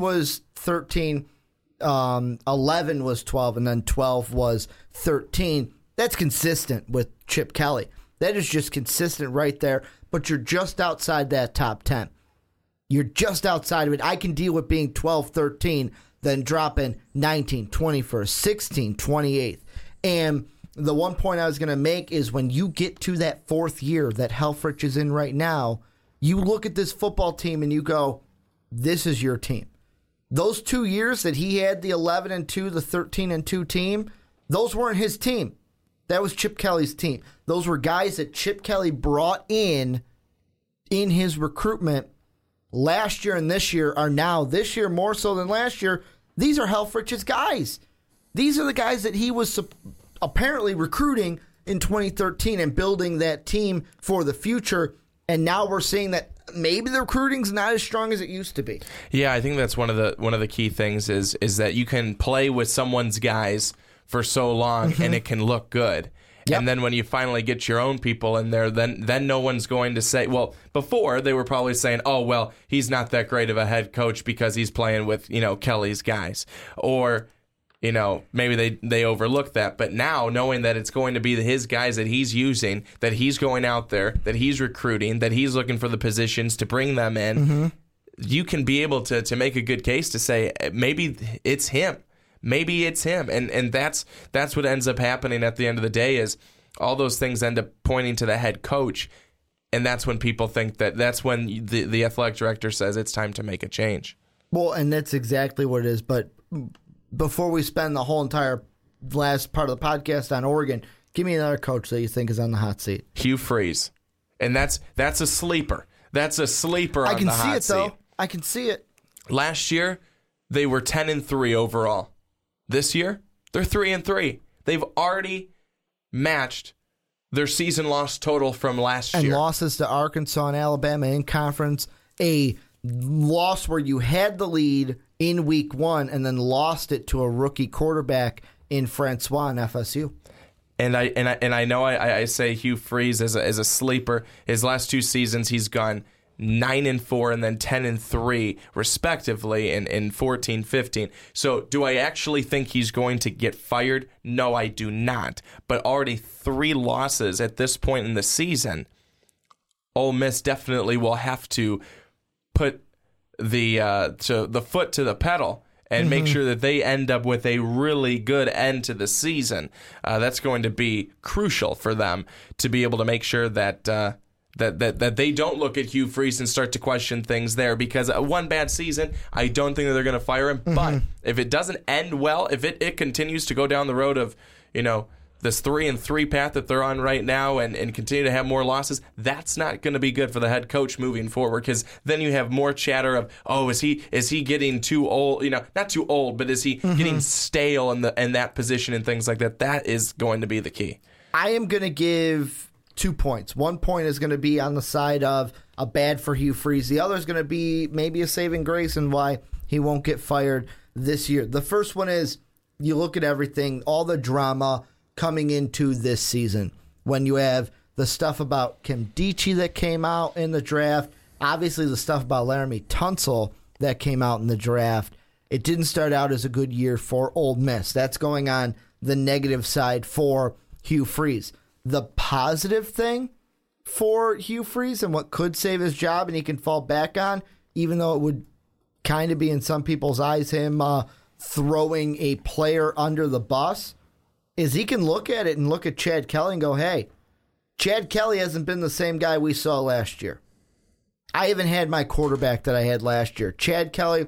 was 13, 11 was 12, and then 12 was 13. That's consistent with Chip Kelly. That is just consistent right there, but you're just outside that top 10. You're just outside of it. I can deal with being 12, 13, then dropping 19, 21st, 16, 28th. And the one point I was going to make is when you get to that fourth year that Helfrich is in right now, you look at this football team and you go, this is your team. Those 2 years that he had the 11-2, the 13-2 team, those weren't his team. That was Chip Kelly's team. Those were guys that Chip Kelly brought in his recruitment last year and this year are now, this year more so than last year, these are Helfrich's guys. These are the guys that he was apparently recruiting in 2013 and building that team for the future. And now we're seeing that maybe the recruiting's not as strong as it used to be. Yeah, I think that's one of the key things is that you can play with someone's guys for so long and it can look good. Yep. And then when you finally get your own people in there, then no one's going to say, well, before they were probably saying, oh, well, he's not that great of a head coach because he's playing with, Kelly's guys. Or, maybe they overlook that. But now knowing that it's going to be his guys that he's using, that he's going out there, that he's recruiting, that he's looking for the positions to bring them in, you can be able to make a good case to say maybe it's him. Maybe it's him, and that's what ends up happening at the end of the day is all those things end up pointing to the head coach, and that's when people think that's when the athletic director says it's time to make a change. Well, and that's exactly what it is, but before we spend the whole entire last part of the podcast on Oregon, give me another coach that you think is on the hot seat. Hugh Freeze, and that's a sleeper. That's a sleeper on the hot seat. I can see it, though. I can see it. Last year, they were 10-3 overall. This year, they're 3-3. They've already matched their season loss total from last year. And losses to Arkansas and Alabama in conference. A loss where you had the lead in week one and then lost it to a rookie quarterback in Francois and FSU. And I know I say Hugh Freeze as a sleeper. His last two seasons, he's gone 9-4 and then 10-3 respectively in 14-15. So do I actually think he's going to get fired? No, I do not. But already 3 losses at this point in the season, Ole Miss definitely will have to put the foot to the pedal and make sure that they end up with a really good end to the season. That's going to be crucial for them to be able to make sure that that they don't look at Hugh Freeze and start to question things there, because one bad season, I don't think that they're going to fire him. But if it doesn't end well, if it continues to go down the road of, this 3-3 path that they're on right now and continue to have more losses, that's not going to be good for the head coach moving forward, because then you have more chatter of, oh, is he getting too old? Not too old, but is he getting stale in that position and things like that? That is going to be the key. I am going to give 2 points. 1 point is going to be on the side of a bad for Hugh Freeze. The other is going to be maybe a saving grace and why he won't get fired this year. The first one is you look at everything, all the drama coming into this season. When you have the stuff about Kim Dichie that came out in the draft, obviously the stuff about Laramie Tunsil that came out in the draft, it didn't start out as a good year for Ole Miss. That's going on the negative side for Hugh Freeze. The positive thing for Hugh Freeze and what could save his job and he can fall back on, even though it would kind of be in some people's eyes him throwing a player under the bus, is he can look at it and look at Chad Kelly and go, hey, Chad Kelly hasn't been the same guy we saw last year. I haven't had my quarterback that I had last year. Chad Kelly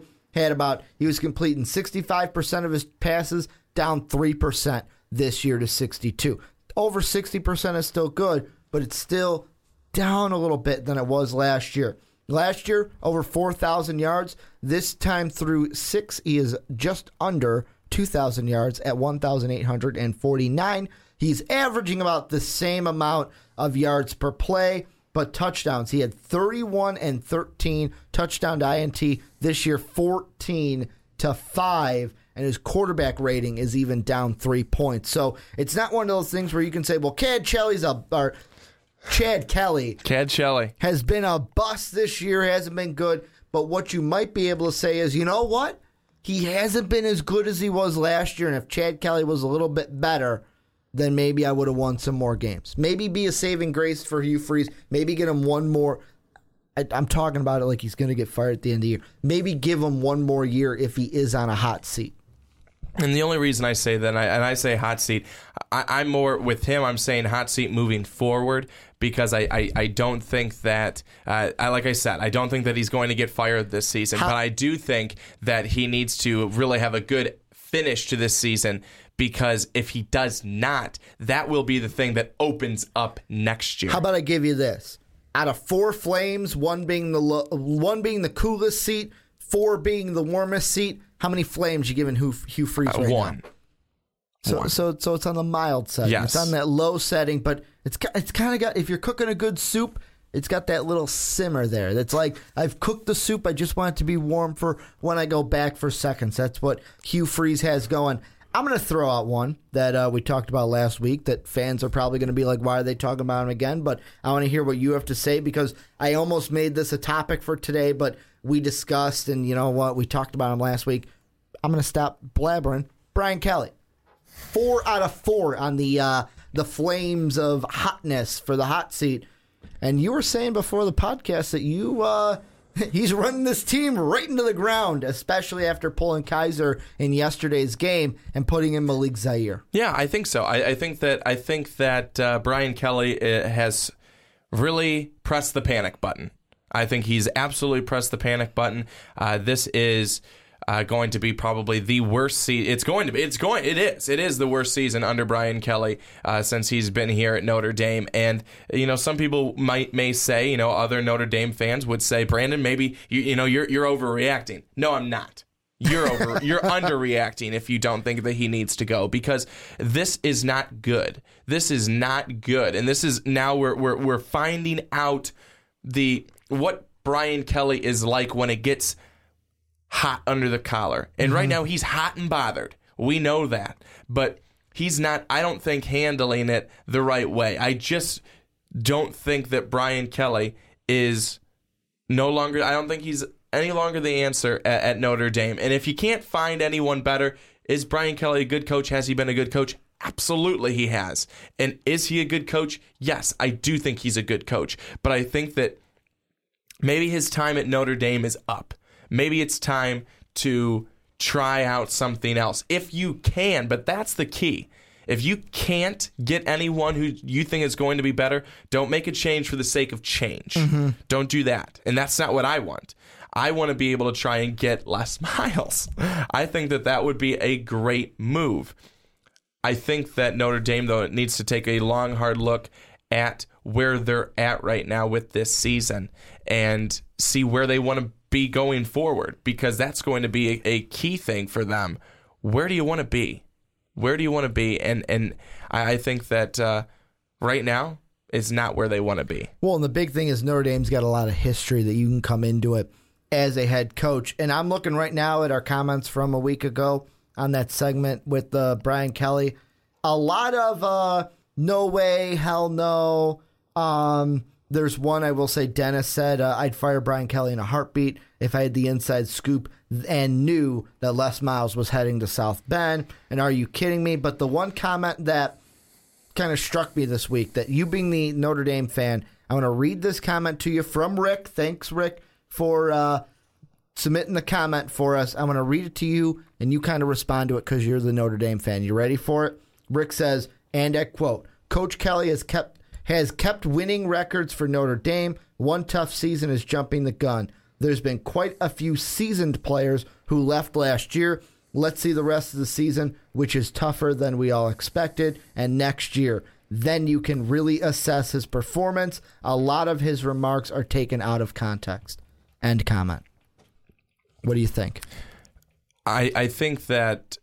he was completing 65% of his passes, down 3% this year to 62%. Over 60% is still good, but it's still down a little bit than it was last year. Last year, over 4,000 yards. This time through 6, he is just under 2,000 yards at 1,849. He's averaging about the same amount of yards per play, but touchdowns. He had 31 and 13 touchdown to INT this year, 14-5. And his quarterback rating is even down 3 points. So it's not one of those things where you can say, well, Chad Kelly has been a bust this year, hasn't been good. But what you might be able to say is, you know what? He hasn't been as good as he was last year. And if Chad Kelly was a little bit better, then maybe I would have won some more games. Maybe be a saving grace for Hugh Freeze. Maybe get him one more. I'm talking about it like he's going to get fired at the end of the year. Maybe give him one more year if he is on a hot seat. And the only reason I say that, and I say hot seat, I'm more with him. I'm saying hot seat moving forward because I don't think that, like I said, I don't think that he's going to get fired this season. But I do think that he needs to really have a good finish to this season, because if he does not, that will be the thing that opens up next year. How about I give you this? Out of four flames, one being the coolest seat, four being the warmest seat, how many flames you giving Hugh Freeze right one. Now? So it's on the mild side. Yes. It's on that low setting, but it's kind of got, if you're cooking a good soup, it's got that little simmer there. That's like, I've cooked the soup, I just want it to be warm for when I go back for seconds. That's what Hugh Freeze has going. I'm going to throw out one that we talked about last week that fans are probably going to be like, why are they talking about him again? But I want to hear what you have to say, because I almost made this a topic for today, but we discussed, and you know what? We talked about him last week. I'm going to stop blabbering. Brian Kelly, 4 out of 4 on the flames of hotness for the hot seat. And you were saying before the podcast that you he's running this team right into the ground, especially after pulling Kaiser in yesterday's game and putting in Malik Zaire. Yeah, I think so. I think that Brian Kelly has really pressed the panic button. I think he's absolutely pressed the panic button. This is going to be probably the worst season. It is the worst season under Brian Kelly since he's been here at Notre Dame. And you know, some people may say, you know, other Notre Dame fans would say, Brandon, maybe you're overreacting. No, I'm not. You're underreacting if you don't think that he needs to go, because this is not good. This is not good, and this is now we're finding out what Brian Kelly is like when it gets hot under the collar. And right now he's hot and bothered. We know that. But he's not, I don't think, handling it the right way. I just don't think that Brian Kelly is I don't think he's any longer the answer at Notre Dame. And if you can't find anyone better, is Brian Kelly a good coach? Has he been a good coach? Absolutely he has. And is he a good coach? Yes, I do think he's a good coach. But I think that maybe his time at Notre Dame is up. Maybe it's time to try out something else, if you can. But that's the key. If you can't get anyone who you think is going to be better, don't make a change for the sake of change. Mm-hmm. Don't do that. And that's not what I want. I want to be able to try and get Les Miles. I think that that would be a great move. I think that Notre Dame, though, it needs to take a long, hard look at where they're at right now with this season and see where they want to be going forward, because that's going to be a key thing for them. Where do you want to be? Where do you want to be? And I think that right now it's not where they want to be. Well, and the big thing is Notre Dame's got a lot of history that you can come into it as a head coach. And I'm looking right now at our comments from a week ago on that segment with Brian Kelly. A lot of no way, hell no. There's one, I will say, Dennis said, I'd fire Brian Kelly in a heartbeat if I had the inside scoop and knew that Les Miles was heading to South Bend. And are you kidding me? But the one comment that kind of struck me this week, that you being the Notre Dame fan, I want to read this comment to you from Rick. Thanks, Rick, for submitting the comment for us. I want to read it to you, and you kind of respond to it because you're the Notre Dame fan. You ready for it? Rick says, and I quote, Coach Kelly has kept winning records for Notre Dame. One tough season is jumping the gun. There's been quite a few seasoned players who left last year. Let's see the rest of the season, which is tougher than we all expected, and next year. Then you can really assess his performance. A lot of his remarks are taken out of context. End comment. What do you think? I think that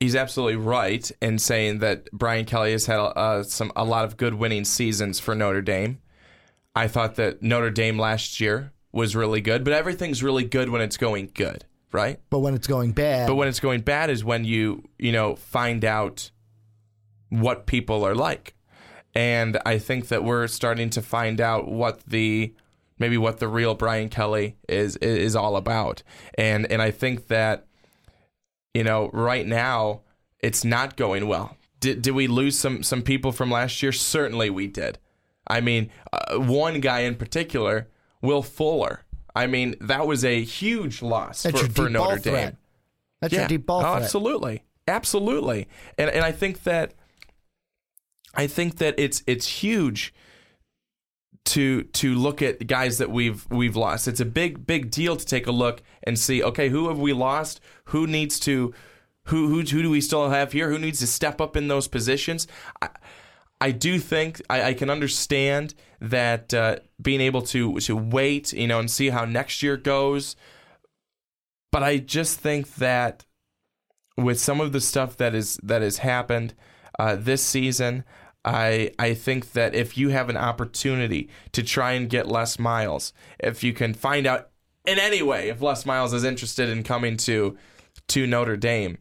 he's absolutely right in saying that Brian Kelly has had a lot of good winning seasons for Notre Dame. I thought that Notre Dame last year was really good, but everything's really good when it's going good, right? But when it's going bad is when you find out what people are like. And I think that we're starting to find out what the real Brian Kelly is all about. And I think that, you know, right now, it's not going well. Did we lose some people from last year? Certainly we did. I mean, one guy in particular, Will Fuller. I mean, that was a huge loss for Notre Dame. Threat. That's your deep ball threat. Absolutely. Absolutely. And I think that it's huge to look at guys that we've lost. It's a big deal to take a look and see, okay, who have we lost? Who needs to who do we still have here? Who needs to step up in those positions? I do think I can understand that being able to wait, and see how next year goes. But I just think that with some of the stuff that has happened this season, I think that if you have an opportunity to try and get Les Miles, if you can find out in any way if Les Miles is interested in coming to Notre Dame,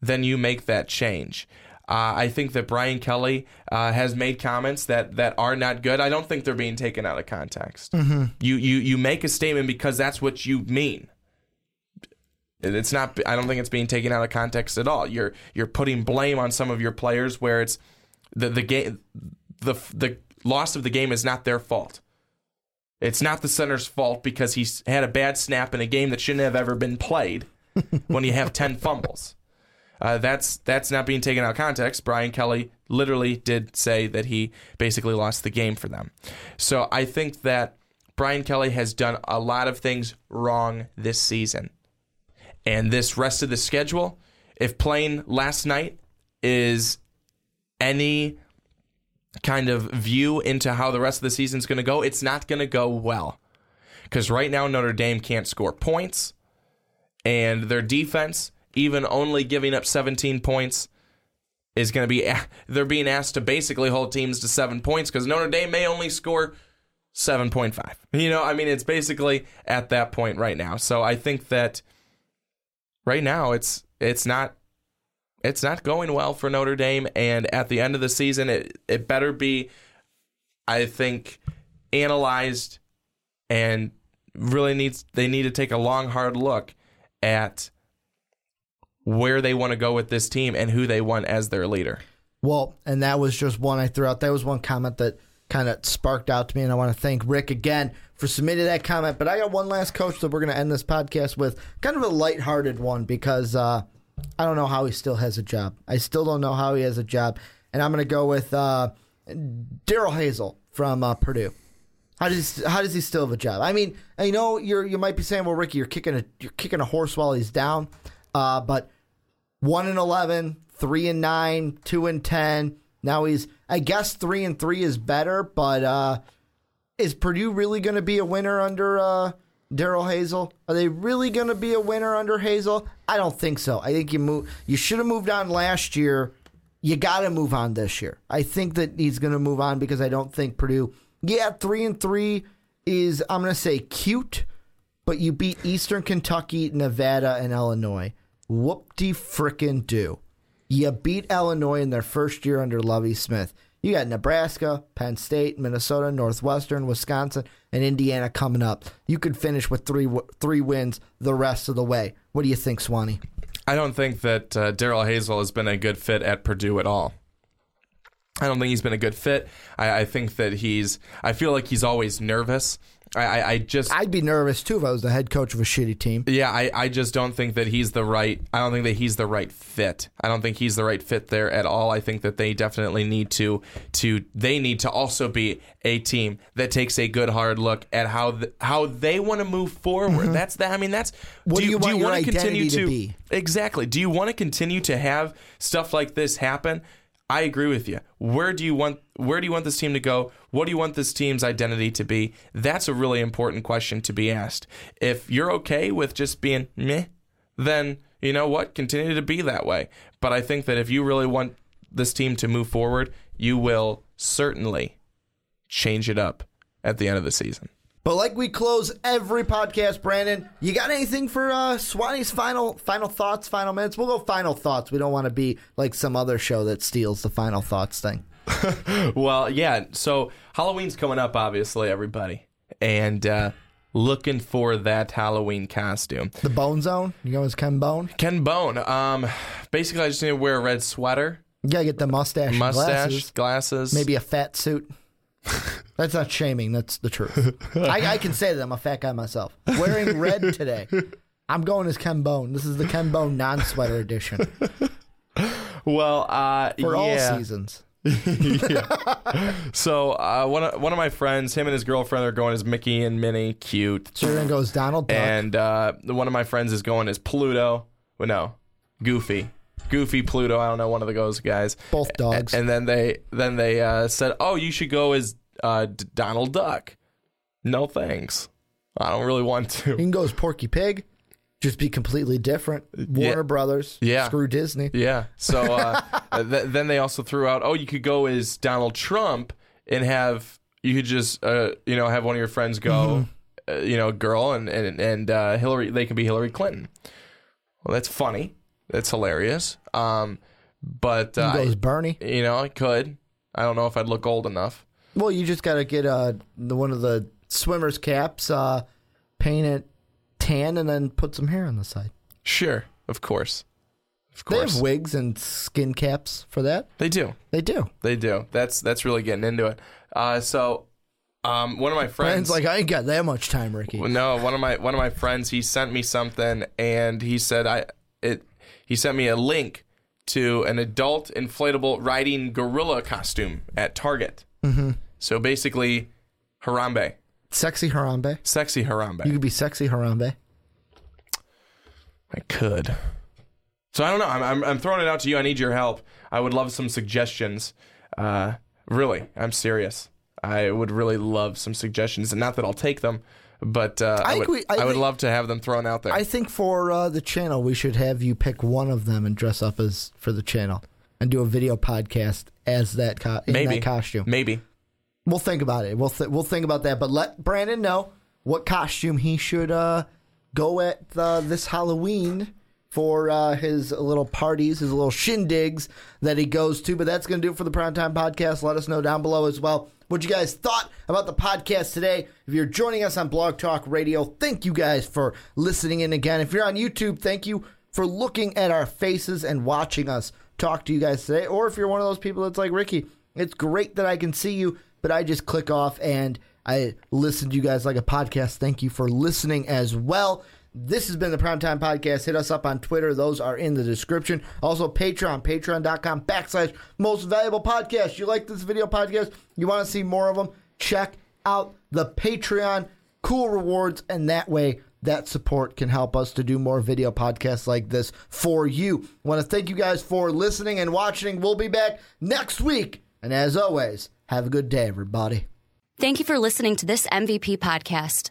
then you make that change. I think that Brian Kelly has made comments that are not good. I don't think they're being taken out of context. Mm-hmm. You make a statement because that's what you mean. It's not. I don't think it's being taken out of context at all. You're putting blame on some of your players where it's the game. The loss of the game is not their fault. It's not the center's fault because he had a bad snap in a game that shouldn't have ever been played. When you have 10 fumbles. That's not being taken out of context. Brian Kelly literally did say that he basically lost the game for them. So I think that Brian Kelly has done a lot of things wrong this season. And this rest of the schedule, if playing last night is any kind of view into how the rest of the season's going to go, it's not going to go well. Because right now Notre Dame can't score points, and their defense, even only giving up 17 points, is going to be, they're being asked to basically hold teams to 7 points because Notre Dame may only score 7.5. It's basically at that point right now. So I think that right now it's not going well for Notre Dame. And at the end of the season, it better be, I think, analyzed, and really they need to take a long, hard look at where they want to go with this team and who they want as their leader. Well, and that was just one I threw out. That was one comment that kind of sparked out to me, and I want to thank Rick again for submitting that comment. But I got one last coach that we're going to end this podcast with, kind of a lighthearted one, because I don't know how he still has a job. I still don't know how he has a job. And I'm going to go with Daryl Hazel from Purdue. How does he still have a job? I mean, I know you might be saying, well, Ricky, you're kicking a horse while he's down, but 1-11, 3-9, 2-10. Now he's, I guess, 3-3 is better, but is Purdue really going to be a winner under Daryl Hazel? Are they really going to be a winner under Hazel? I don't think so. I think you should have moved on last year. You got to move on this year. I think that he's going to move on because I don't think Purdue. Yeah, 3-3 is, I'm going to say, cute, but you beat Eastern Kentucky, Nevada, and Illinois. Whoop-de-frickin'-do. You beat Illinois in their first year under Lovie Smith. You got Nebraska, Penn State, Minnesota, Northwestern, Wisconsin, and Indiana coming up. You could finish with three wins the rest of the way. What do you think, Swanee? I don't think that Daryl Hazel has been a good fit at Purdue at all. I don't think he's been a good fit. I think that I feel like he's always nervous. I'd be nervous too if I was the head coach of a shitty team. Yeah, I just don't think that he's the right fit. I don't think he's the right fit there at all. I think that they definitely need to also be a team that takes a good hard look at how they want to move forward. Mm-hmm. That's what do you want to continue to be? Exactly. Do you want to continue to have stuff like this happen? I agree with you. Where do you want this team to go? What do you want this team's identity to be? That's a really important question to be asked. If you're okay with just being meh, then you know what? Continue to be that way. But I think that if you really want this team to move forward, you will certainly change it up at the end of the season. But like we close every podcast, Brandon, you got anything for Swanee's final thoughts, final minutes? We'll go final thoughts. We don't want to be like some other show that steals the final thoughts thing. Well, yeah. So Halloween's coming up, obviously, everybody. And looking for that Halloween costume. The Bone Zone? You know, it's Ken Bone? Basically, I just need to wear a red sweater. You gotta get the mustache, glasses. Maybe a fat suit. That's not shaming. That's the truth. I can say that. I'm a fat guy myself. Wearing red today. I'm going as Ken Bone. This is the Ken Bone non-sweater edition. Well, for all seasons. Yeah. So one of my friends, him and his girlfriend are going as Mickey and Minnie. Cute. So then goes Donald Duck. And one of my friends is going as Pluto. Well, no, Goofy. Goofy, Pluto, I don't know, one of those guys. Both dogs. And then they said, oh, you should go as Donald Duck. No thanks. I don't really want to. You can go as Porky Pig. Just be completely different. Warner Brothers. Yeah. Screw Disney. Yeah. So then they also threw out, oh, you could go as Donald Trump and have one of your friends go, mm-hmm. Girl and Hillary. They can be Hillary Clinton. Well, that's funny. That's hilarious. But you go as Bernie. I could. I don't know if I'd look old enough. Well, you just got to get one of the swimmer's caps, paint it tan, and then put some hair on the side. Sure, of course. They have wigs and skin caps for that. They do. That's really getting into it. So, one of my friends like, I ain't got that much time, Ricky. No, one of my friends, he sent me something, and he said He sent me a link to an adult inflatable riding gorilla costume at Target. Mm-hmm. So basically, Harambe. Sexy Harambe. You could be sexy Harambe. I could. So I don't know. I'm throwing it out to you. I need your help. I would love some suggestions. Really, I'm serious. I would really love some suggestions, and not that I'll take them. But I would love to have them thrown out there. I think for the channel, we should have you pick one of them and dress up as for the channel and do a video podcast as that that costume. Maybe. We'll think about it. We'll think about that. But let Brandon know what costume he should go at this Halloween for his little parties, his little shindigs that he goes to. But that's going to do it for the Primetime Podcast. Let us know down below as well what you guys thought about the podcast today. If you're joining us on Blog Talk Radio, thank you guys for listening in again. If you're on YouTube, thank you for looking at our faces and watching us talk to you guys today. Or if you're one of those people that's like, Ricky, it's great that I can see you, but I just click off and I listen to you guys like a podcast. Thank you for listening as well. This has been the Primetime Podcast. Hit us up on Twitter. Those are in the description. Also, Patreon, patreon.com/Most Valuable Podcast. You like this video podcast? You want to see more of them? Check out the Patreon. Cool rewards, and that way, that support can help us to do more video podcasts like this for you. I want to thank you guys for listening and watching. We'll be back next week. And as always, have a good day, everybody. Thank you for listening to this MVP podcast.